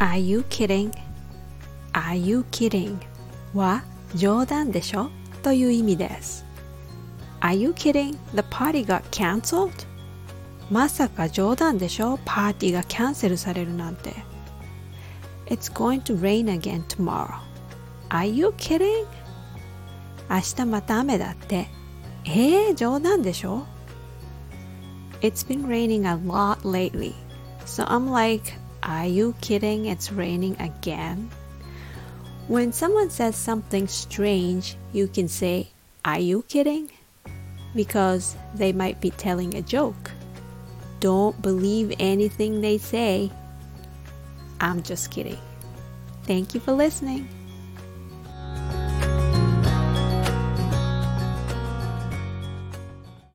Are you kidding? Are you kidding? は冗談でしょという意味です。Are you kidding? The party got cancelled? まさか冗談でしょパーティーがキャンセルされるなんて。It's going to rain again tomorrow. Are you kidding? 明日また雨だって。冗談でしょ It's been raining a lot lately. So I'm like, are you kidding? It's raining again. When someone says something strange, you can say, are you kidding? Because they might be telling a joke. Don't believe anything they say. I'm just kidding. Thank you for listening.